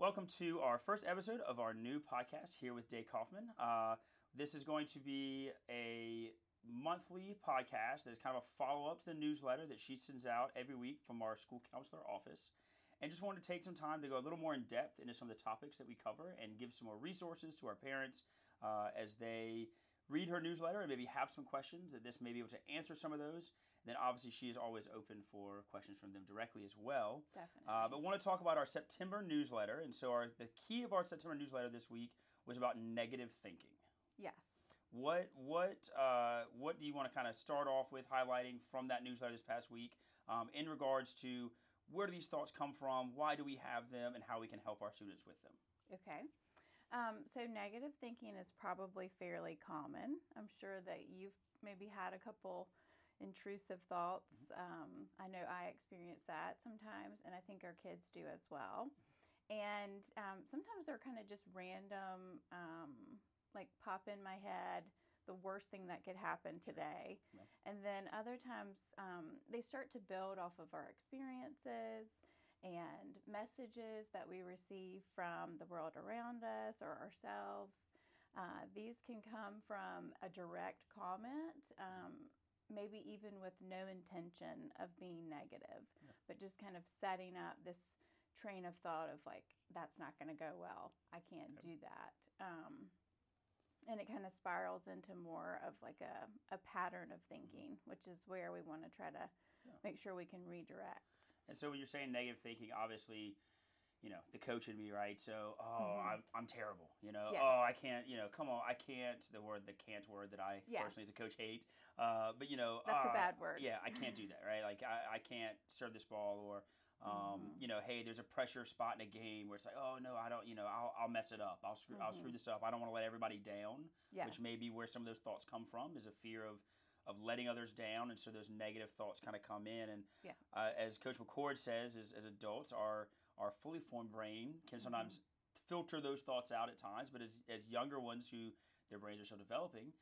Welcome to our first episode of our new podcast here with Day Caughman. This is going to be a monthly podcast that is kind of a follow-up to the newsletter that she sends out every week from our school counselor office. And just wanted to take some time to go a little more in depth into some of the topics that we cover and give some more resources to our parents as they read her newsletter and maybe have some questions that this may be able to answer some of those. And then obviously she is always open for questions from them directly as well. Definitely. But want to talk about our September newsletter. And so the key of our September newsletter this week was about negative thinking. Yes. What do you want to kind of start off with highlighting from that newsletter this past week in regards to where do these thoughts come from, why do we have them, and how we can help our students with them? Okay. So negative thinking is probably fairly common. I'm sure that you've maybe had a couple intrusive thoughts. I know I experience that sometimes, and I think our kids do as well. And sometimes they're kind of just random, like pop in my head, the worst thing that could happen today. Yeah. And then other times they start to build off of our experiences and messages that we receive from the world around us or ourselves. These can come from a direct comment, maybe even with no intention of being negative, but just kind of setting up this train of thought of like, that's not going to go well. I can't do that. And it kind of spirals into more of like a pattern of thinking, which is where we want to try to make sure we can redirect. And so when you're saying negative thinking, obviously, you know, the coach in me, right? So, I'm terrible, you know? Yes. Oh, I can't, you know, come on, I can't. The can't word that I personally as a coach hate. But, you know. That's a bad word. Yeah, I can't do that, right? Like, I can't serve this ball or, you know, hey, there's a pressure spot in a game where it's like, oh, no, I don't, you know, I'll mess it up. I'll screw this up. I don't want to let everybody down, which may be where some of those thoughts come from is a fear of letting others down, and so those negative thoughts kind of come in. And as Coach McCord says, as adults, our fully formed brain can sometimes filter those thoughts out at times, but as younger ones who their brains are still developing,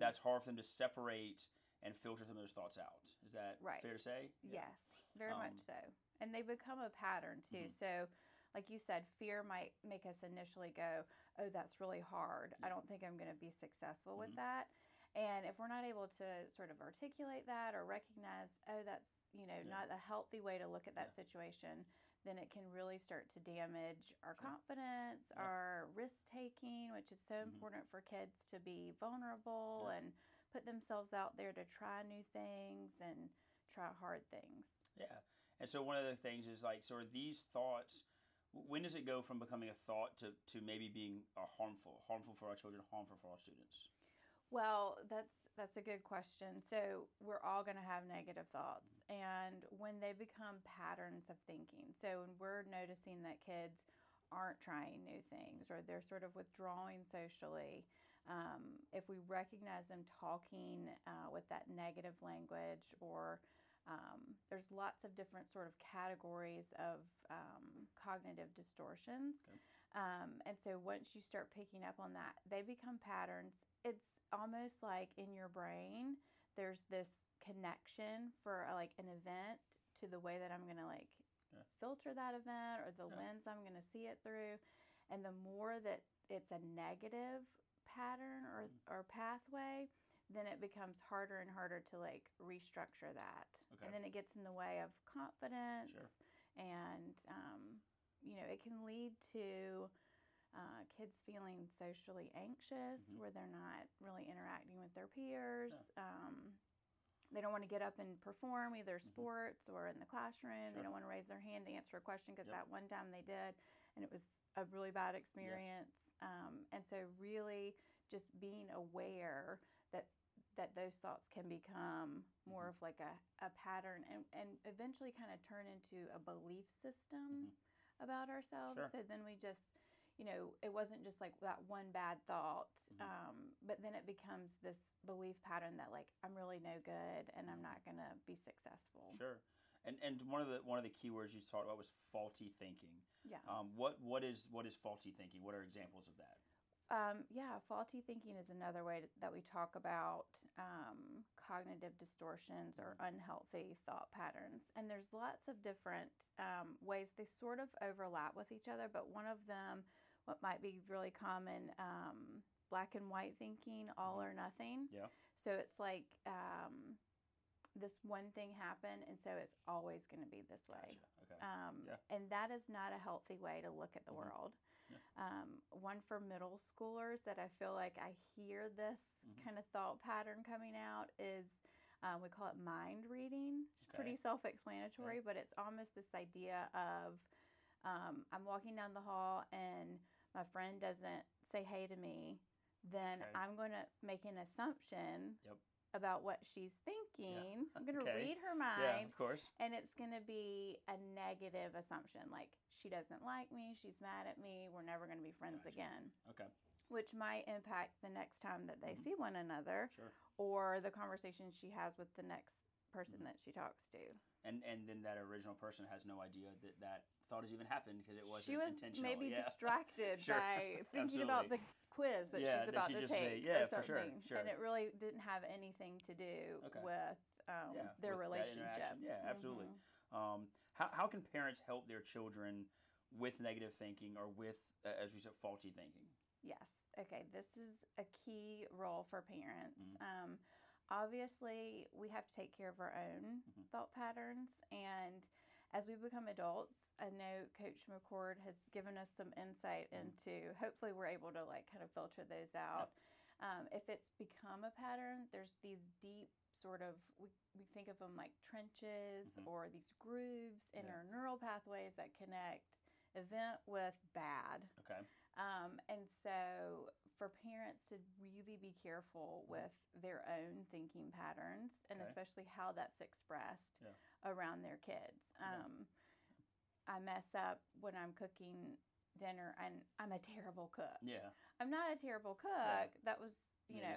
that's hard for them to separate and filter some of those thoughts out. Is that fair to say? Yeah. Yes, very much so. And they become a pattern, too. So, like you said, fear might make us initially go, oh, that's really hard. I don't think I'm going to be successful with that. And if we're not able to sort of articulate that or recognize, oh, that's, you know, not a healthy way to look at that situation, then it can really start to damage our confidence, our risk-taking, which is so important for kids to be vulnerable and put themselves out there to try new things and try hard things. Yeah. And so one of the things is like, so are these thoughts, when does it go from becoming a thought to maybe being harmful for our children, harmful for our students? Well, that's a good question. So we're all going to have negative thoughts, and when they become patterns of thinking, so when we're noticing that kids aren't trying new things or they're sort of withdrawing socially, if we recognize them talking with that negative language or there's lots of different sort of categories of cognitive distortions. Okay. And so once you start picking up on that, they become patterns. It's almost like in your brain, there's this connection for like an event to the way that I'm going to like filter that event or the lens I'm going to see it through. And the more that it's a negative pattern or pathway, then it becomes harder and harder to like restructure that. Okay. And then it gets in the way of confidence and, you know, it can lead to kids feeling socially anxious where they're not really interacting with their peers. They don't want to get up and perform either sports or in the classroom. They don't want to raise their hand to answer a question because that one time they did and it was a really bad experience. And so really just being aware that those thoughts can become more of like a pattern and eventually kind of turn into a belief system about ourselves. Sure. So then we just, you know, it wasn't just like that one bad thought, but then it becomes this belief pattern that like I'm really no good and I'm not going to be successful. Sure, and one of the keywords you talked about was faulty thinking. Yeah. What is faulty thinking? What are examples of that? Faulty thinking is another way that we talk about cognitive distortions or unhealthy thought patterns. And there's lots of different ways. They sort of overlap with each other, but one of them, what might be really common, black and white thinking, all or nothing. Yeah. So it's like this one thing happened, and so it's always going to be this way. Gotcha. Okay. And that is not a healthy way to look at the world. Yeah. One for middle schoolers that I feel like I hear this kind of thought pattern coming out is we call it mind reading. It's pretty self-explanatory, but it's almost this idea of I'm walking down the hall and my friend doesn't say hey to me, then I'm going to make an assumption about what she's thinking. I'm going to read her mind. Yeah, of course. And it's going to be a negative assumption, like she doesn't like me, she's mad at me, we're never going to be friends again. Okay. Which might impact the next time that they see one another or the conversation she has with the next person that she talks to. And then that original person has no idea that that thought has even happened because it wasn't intentional. She was maybe distracted by thinking about the quiz that she's about to take or something. And it really didn't have anything to do with their relationship. Yeah, absolutely. How can parents help their children with negative thinking or with, as we said, faulty thinking? Yes. Okay, this is a key role for parents. Obviously, we have to take care of our own thought patterns, and as we become adults, I know Coach McCord has given us some insight into, hopefully we're able to like kind of filter those out. If it's become a pattern, there's these deep sort of, we think of them like trenches or these grooves in our neural pathways that connect event with bad. And so for parents to really be careful with their own thinking patterns and especially how that's expressed around their kids. I mess up when I'm cooking dinner and I'm a terrible cook. I'm not a terrible cook. That was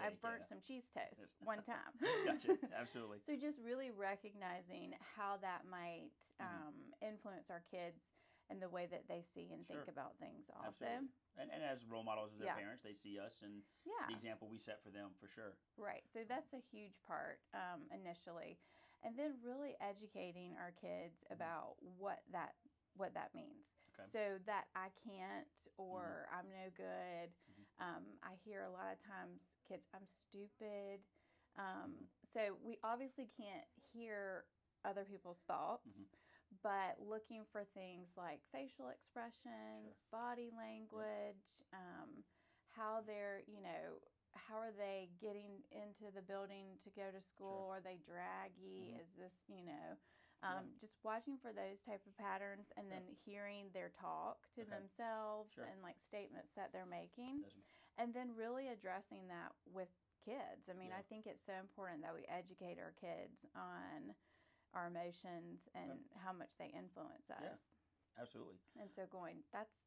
I burnt some cheese toast one time. Absolutely. So just really recognizing how that might influence our kids and the way that they see and think about things also. Absolutely. And as role models as their parents, they see us and the example we set for them for sure. Right. So that's a huge part initially. And then really educating our kids about what that means. Okay. So that I can't or I'm no good. I hear a lot of times kids, I'm stupid. So we obviously can't hear other people's thoughts, but looking for things like facial expressions, body language, how they're, how are they getting into the building to go to school? Are they draggy? Is this, just watching for those type of patterns and then hearing their talk to themselves and like statements that they're making and then really addressing that with kids. I mean, I think it's so important that we educate our kids on our emotions and how much they influence us. Yeah, absolutely. And so let's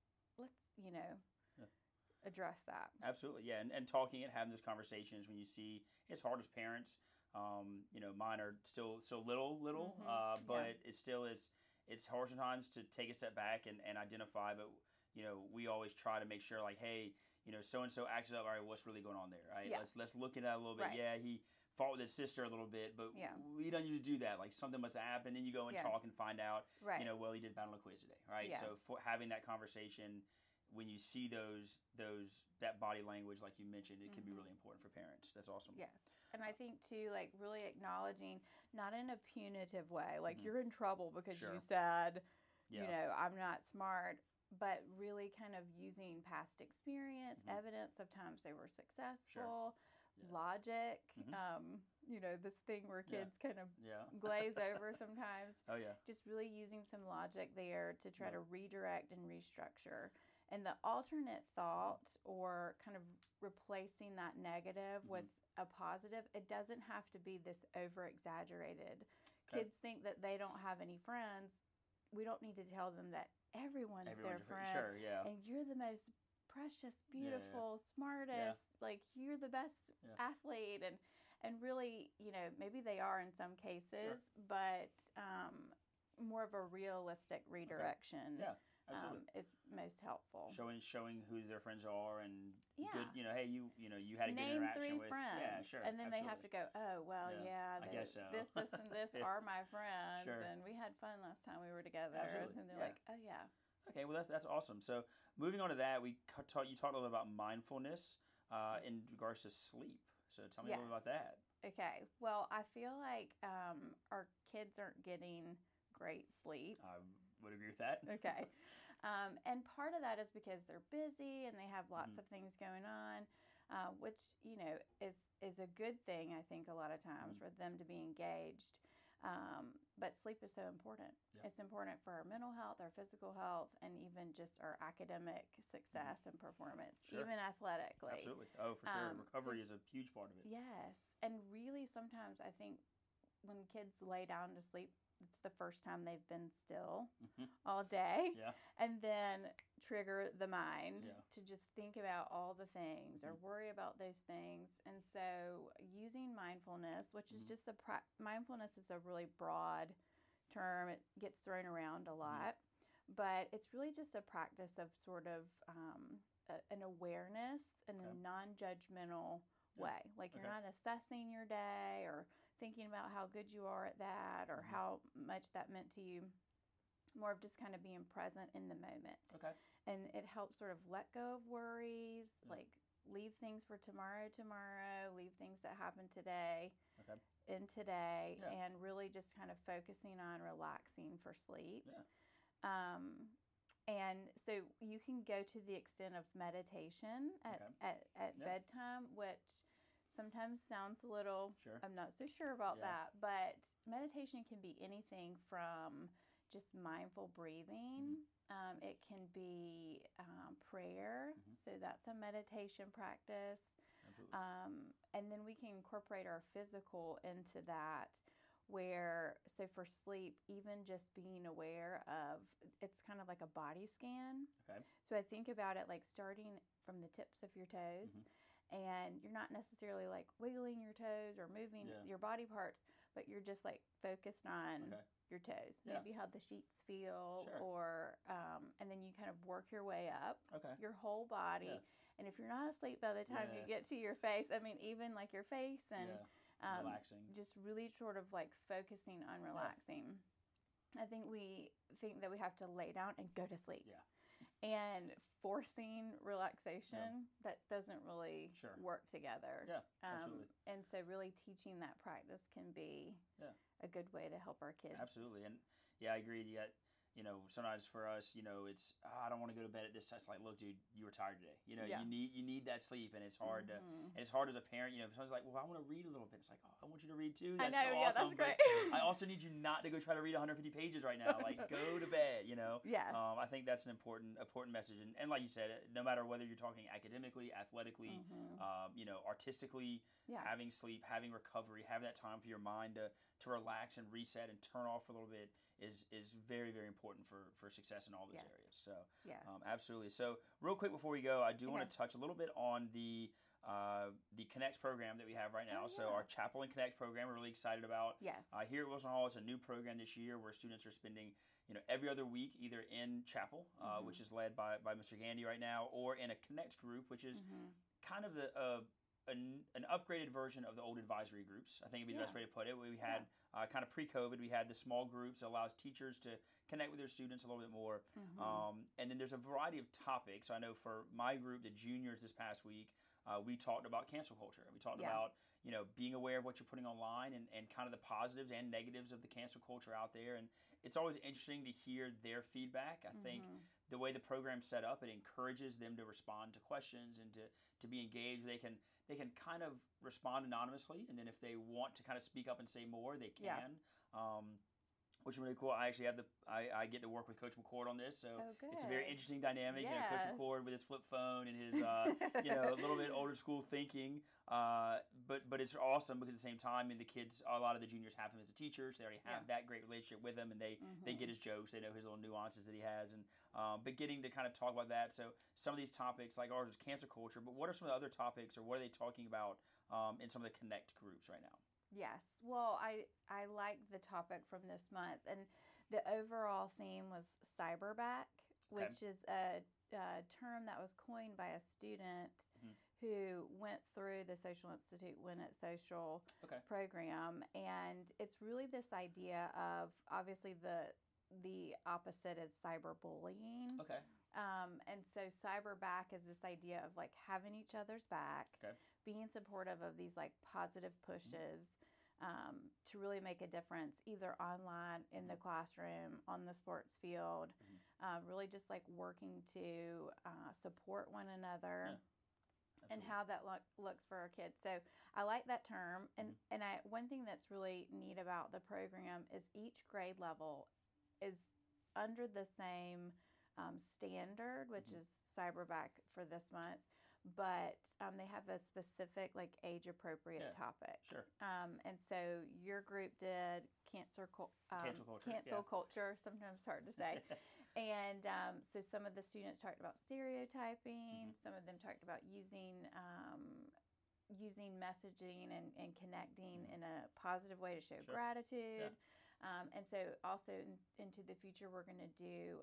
address that. Absolutely, yeah. And talking and having those conversations when you see, it's hard as parents, mine are still so little, but it's hard sometimes to take a step back and identify, but we always try to make sure like, hey, so-and-so acts up, all right, what's really going on there? Right? Yeah. Let's look at that a little bit. Right. Yeah, he fought with his sister a little bit, but we don't usually do that. Like, something must happen, then you go and talk and find out, well, he did battle a quiz today, right? Yeah. So having that conversation, when you see that body language, like you mentioned, it can be really important for parents. That's awesome. Yes. And I think, too, like, really acknowledging, not in a punitive way, like, you're in trouble because you said, I'm not smart, but really kind of using past experience, evidence of times they were successful, logic, this thing where kids kind of glaze over sometimes. Oh, yeah. Just really using some logic there to try to redirect and restructure. And the alternate thought or kind of replacing that negative with a positive, it doesn't have to be this over-exaggerated. Okay. Kids think that they don't have any friends. We don't need to tell them that everyone's their friend, and you're the most precious, beautiful, smartest, like you're the best athlete, and really, maybe they are in some cases, but more of a realistic redirection is most most helpful. Showing who their friends are and good, hey, you had a good interaction with. Name three friends. Yeah, sure. And then they have to go, oh, well, I guess so. This, and this are my friends, and we had fun last time we were together. Absolutely. And they're like, oh, yeah. Okay, well, that's awesome. So moving on to that, you talked a little bit about mindfulness in regards to sleep. So tell me a little about that. Okay, well, I feel like our kids aren't getting great sleep. I would agree with that. Okay. And part of that is because they're busy and they have lots of things going on, which, is a good thing, I think, a lot of times for them to be engaged. But sleep is so important. Yeah. It's important for our mental health, our physical health, and even just our academic success and performance, even athletically. Absolutely. Oh, for sure. Recovery is a huge part of it. Yes. And really sometimes I think when kids lay down to sleep, it's the first time they've been still all day, and then trigger the mind to just think about all the things or worry about those things. And so using mindfulness, which is just mindfulness is a really broad term. It gets thrown around a lot, but it's really just a practice of sort of an awareness and a non-judgmental way. Like you're not assessing your day or thinking about how good you are at that or how much that meant to you. More of just kind of being present in the moment. Okay. And it helps sort of let go of worries, like leave things for tomorrow, leave things that happened today in today, and really just kind of focusing on relaxing for sleep. Yeah. And so you can go to the extent of meditation at bedtime, which sometimes sounds a little, I'm not so sure about that, but meditation can be anything from just mindful breathing. It can be prayer, so that's a meditation practice. Absolutely. And then we can incorporate our physical into that. So for sleep, even just being aware of, it's kind of like a body scan. Okay. So I think about it like starting from the tips of your toes, and you're not necessarily like wiggling your toes or moving your body parts, but you're just like focused on your toes, maybe how the sheets feel, or and then you kind of work your way up your whole body. Yeah. And if you're not asleep by the time you get to your face, I mean, even like your face and... Yeah. Relaxing. Just really sort of like focusing on relaxing. I think we think that we have to lay down and go to sleep. Yeah. And forcing relaxation, that doesn't really work together. Yeah, absolutely. And so really teaching that practice can be a good way to help our kids. Absolutely. And I agree. Sometimes for us, it's, I don't want to go to bed at this time. It's like, look, dude, you were tired today. You need that sleep, and it's hard to, and it's hard as a parent, someone's like, well, I want to read a little bit. It's like, oh, I want you to read too. That's awesome. Yeah, that's great. I also need you not to go try to read 150 pages right now. Like, go to bed, Yes. I think that's an important message. And like you said, no matter whether you're talking academically, athletically, artistically, having sleep, having recovery, having that time for your mind to relax and reset and turn off a little bit is very, very important. For success in all those areas. So, absolutely. So, real quick before we go, I do want to touch a little bit on the Connects program that we have right now. So, our Chaplain Connects program, we're really excited about. Yes. Here at Wilson Hall, it's a new program this year where students are spending, every other week either in chapel, which is led by Mr. Gandy right now, or in a Connects group, which is kind of the an upgraded version of the old advisory groups. I think it'd be the best way to put it. We had kind of pre-COVID, we had the small groups that allows teachers to connect with their students a little bit more. And then there's a variety of topics. I know for my group, the juniors this past week, we talked about cancel culture. We talked about, being aware of what you're putting online and kind of the positives and negatives of the cancel culture out there. And it's always interesting to hear their feedback. I think the way the program's set up, it encourages them to respond to questions and to be engaged. They can kind of respond anonymously. And then if they want to kind of speak up and say more, they can. Which is really cool. I actually have I get to work with Coach McCord on this, so it's a very interesting dynamic. Yes. Coach McCord with his flip phone and his, a little bit older school thinking. But it's awesome because at the same time, and the kids, a lot of the juniors have him as a teacher, so they already have that great relationship with him, and they get his jokes, they know his little nuances that he has, and but getting to kind of talk about that. So some of these topics, like ours, is cancer culture, but what are some of the other topics, or what are they talking about in some of the Connect groups right now? Yes. Well, I like the topic from this month, and the overall theme was cyberback, which is a term that was coined by a student who went through the Social Institute Win It Social program. And it's really this idea of, obviously, the opposite is cyberbullying. And so cyberback is this idea of, like, having each other's back, being supportive of these, like, positive pushes to really make a difference, either online, in the classroom, on the sports field, really just, like, working to support one another. And how that looks for our kids. So I like that term. And, and one thing that's really neat about the program is each grade level is under the same standard, which is cyberback for this month, but they have a specific, like, age-appropriate topic. And so your group did cancel culture, sometimes hard to say. And so some of the students talked about stereotyping, some of them talked about using messaging and connecting in a positive way to show gratitude. And so also into the future, we're going to do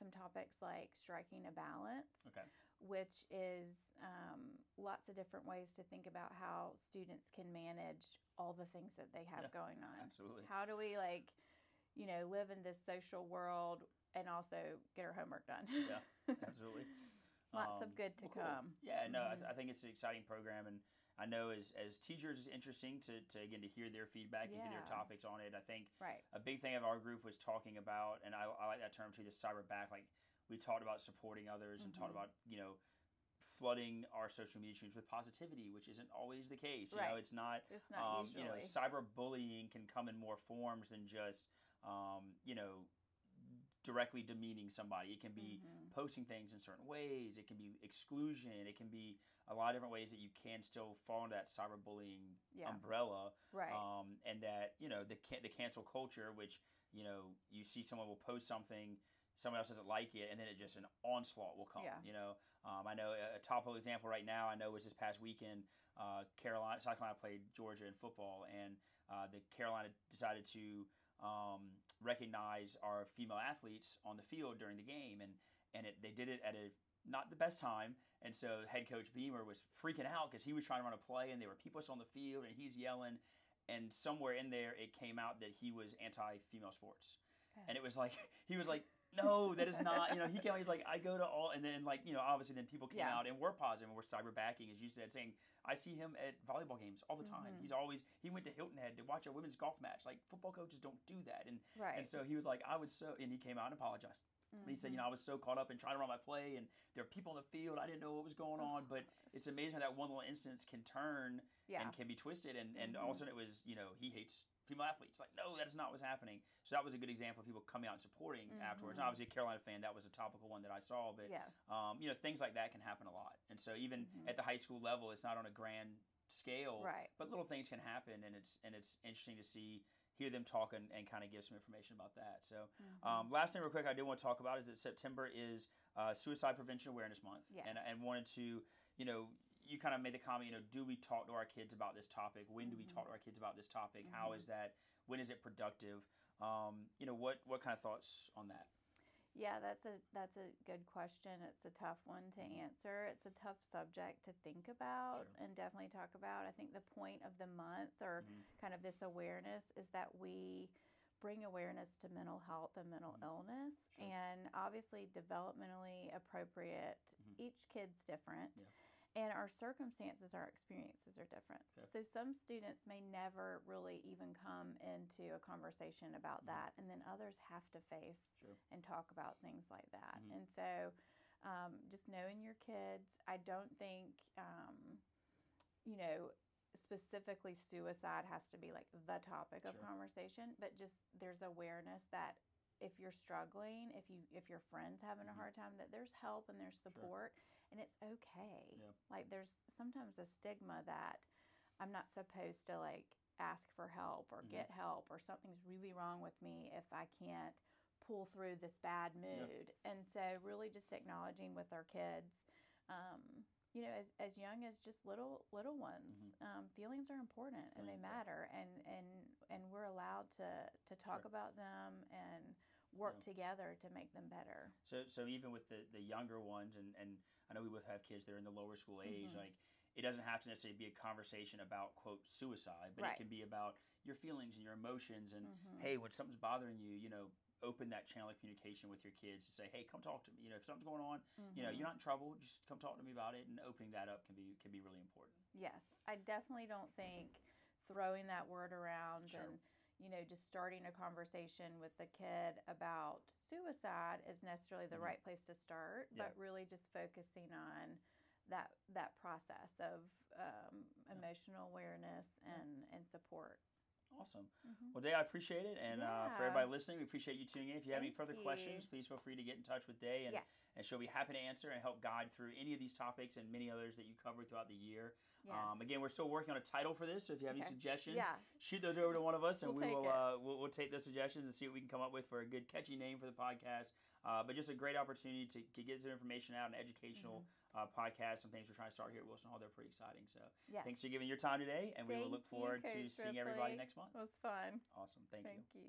some topics like striking a balance, which is lots of different ways to think about how students can manage all the things that they have going on. How do we, like, you know, live in this social world and also get our homework done? Lots of good to come. I think it's an exciting program, and I know as teachers, it's interesting to hear their feedback and hear their topics on it. I think a big thing of our group was talking about, and I like that term too, the cyber back. Like, we talked about supporting others and talked about, you know, flooding our social media streams with positivity, which isn't always the case. You know, it's not you know, cyberbullying can come in more forms than just you know, directly demeaning somebody. It can be posting things in certain ways. It can be exclusion. It can be a lot of different ways that you can still fall into that cyberbullying umbrella. And that, you know, the cancel culture, which, you know, you see someone will post something, someone else doesn't like it, and then it just an onslaught will come. You know, I know a topical example right now. I know was this past weekend, South Carolina played Georgia in football, and the Carolina decided to recognize our female athletes on the field during the game, and they did it at a not the best time, and so head coach Beamer was freaking out because he was trying to run a play, and there were people on the field, and he's yelling, and somewhere in there it came out that he was anti-female sports, and it was like he was like, no, that is not, you know, he's like, I go to all, and then, like, you know, obviously then people came out and were positive and were cyberbacking, as you said, saying, I see him at volleyball games all the time. He's always, he went to Hilton Head to watch a women's golf match. Like, football coaches don't do that. And and so he was like, and he came out and apologized. And he said, you know, I was so caught up in trying to run my play, and there are people on the field, I didn't know what was going on, but it's amazing how that one little instance can turn and can be twisted, and all of a sudden it was, you know, he hates female athletes. Like, no, that's not what's happening. So that was a good example of people coming out and supporting afterwards. And obviously, a Carolina fan, that was a topical one that I saw. But, you know, things like that can happen a lot. And so even at the high school level, it's not on a grand scale, but little things can happen. And it's interesting to hear them talk and kind of give some information about that. So last thing real quick I do want to talk about is that September is Suicide Prevention Awareness Month. Yes. And wanted to, you know, you kind of made the comment, you know, do we talk to our kids about this topic? When do we talk to our kids about this topic? Mm-hmm. How is that? When is it productive? You know, what kind of thoughts on that? Yeah, that's a good question. It's a tough one to answer. It's a tough subject to think about and definitely talk about. I think the point of the month, or kind of this awareness, is that we bring awareness to mental health and mental illness, and obviously developmentally appropriate. Each kid's different. Yeah. And our circumstances, our experiences are different. Okay. So some students may never really even come into a conversation about that, and then others have to face and talk about things like that. And so just knowing your kids, I don't think, you know, specifically suicide has to be like the topic of conversation, but just there's awareness that if you're struggling, if your friend's having a hard time, that there's help and there's support, and it's okay. Yeah. Like, there's sometimes a stigma that I'm not supposed to, like, ask for help or get help, or something's really wrong with me if I can't pull through this bad mood. Yeah. And so really just acknowledging with our kids, you know, as young as just little ones, feelings are important and they matter, and we're allowed to talk about them, and work together to make them better. So even with the younger ones, and I know we both have kids that are in the lower school age, mm-hmm. like it doesn't have to necessarily be a conversation about, quote, suicide, but it can be about your feelings and your emotions and, mm-hmm. hey, when something's bothering you, you know, open that channel of communication with your kids to say, hey, come talk to me. You know, if something's going on, mm-hmm. you know, you're not in trouble, just come talk to me about it. And opening that up can be really important. Yes. I definitely don't think throwing that word around and, you know, just starting a conversation with the kid about suicide is necessarily the mm-hmm. right place to start, but really just focusing on that process of emotional awareness and support. Awesome. Mm-hmm. Well, Day, I appreciate it. And for everybody listening, we appreciate you tuning in. If you have any further questions, please feel free to get in touch with Day. And, and she'll be happy to answer and help guide through any of these topics and many others that you covered throughout the year. Yes. Again, we're still working on a title for this. So if you have any suggestions, shoot those over to one of us and we'll take those suggestions and see what we can come up with for a good catchy name for the podcast. But just a great opportunity to get some information out, an educational podcast, some things we're trying to start here at Wilson Hall. They're pretty exciting. So thanks for giving your time today. And we will look forward to seeing everybody next month. It was fun. Awesome. Thank you.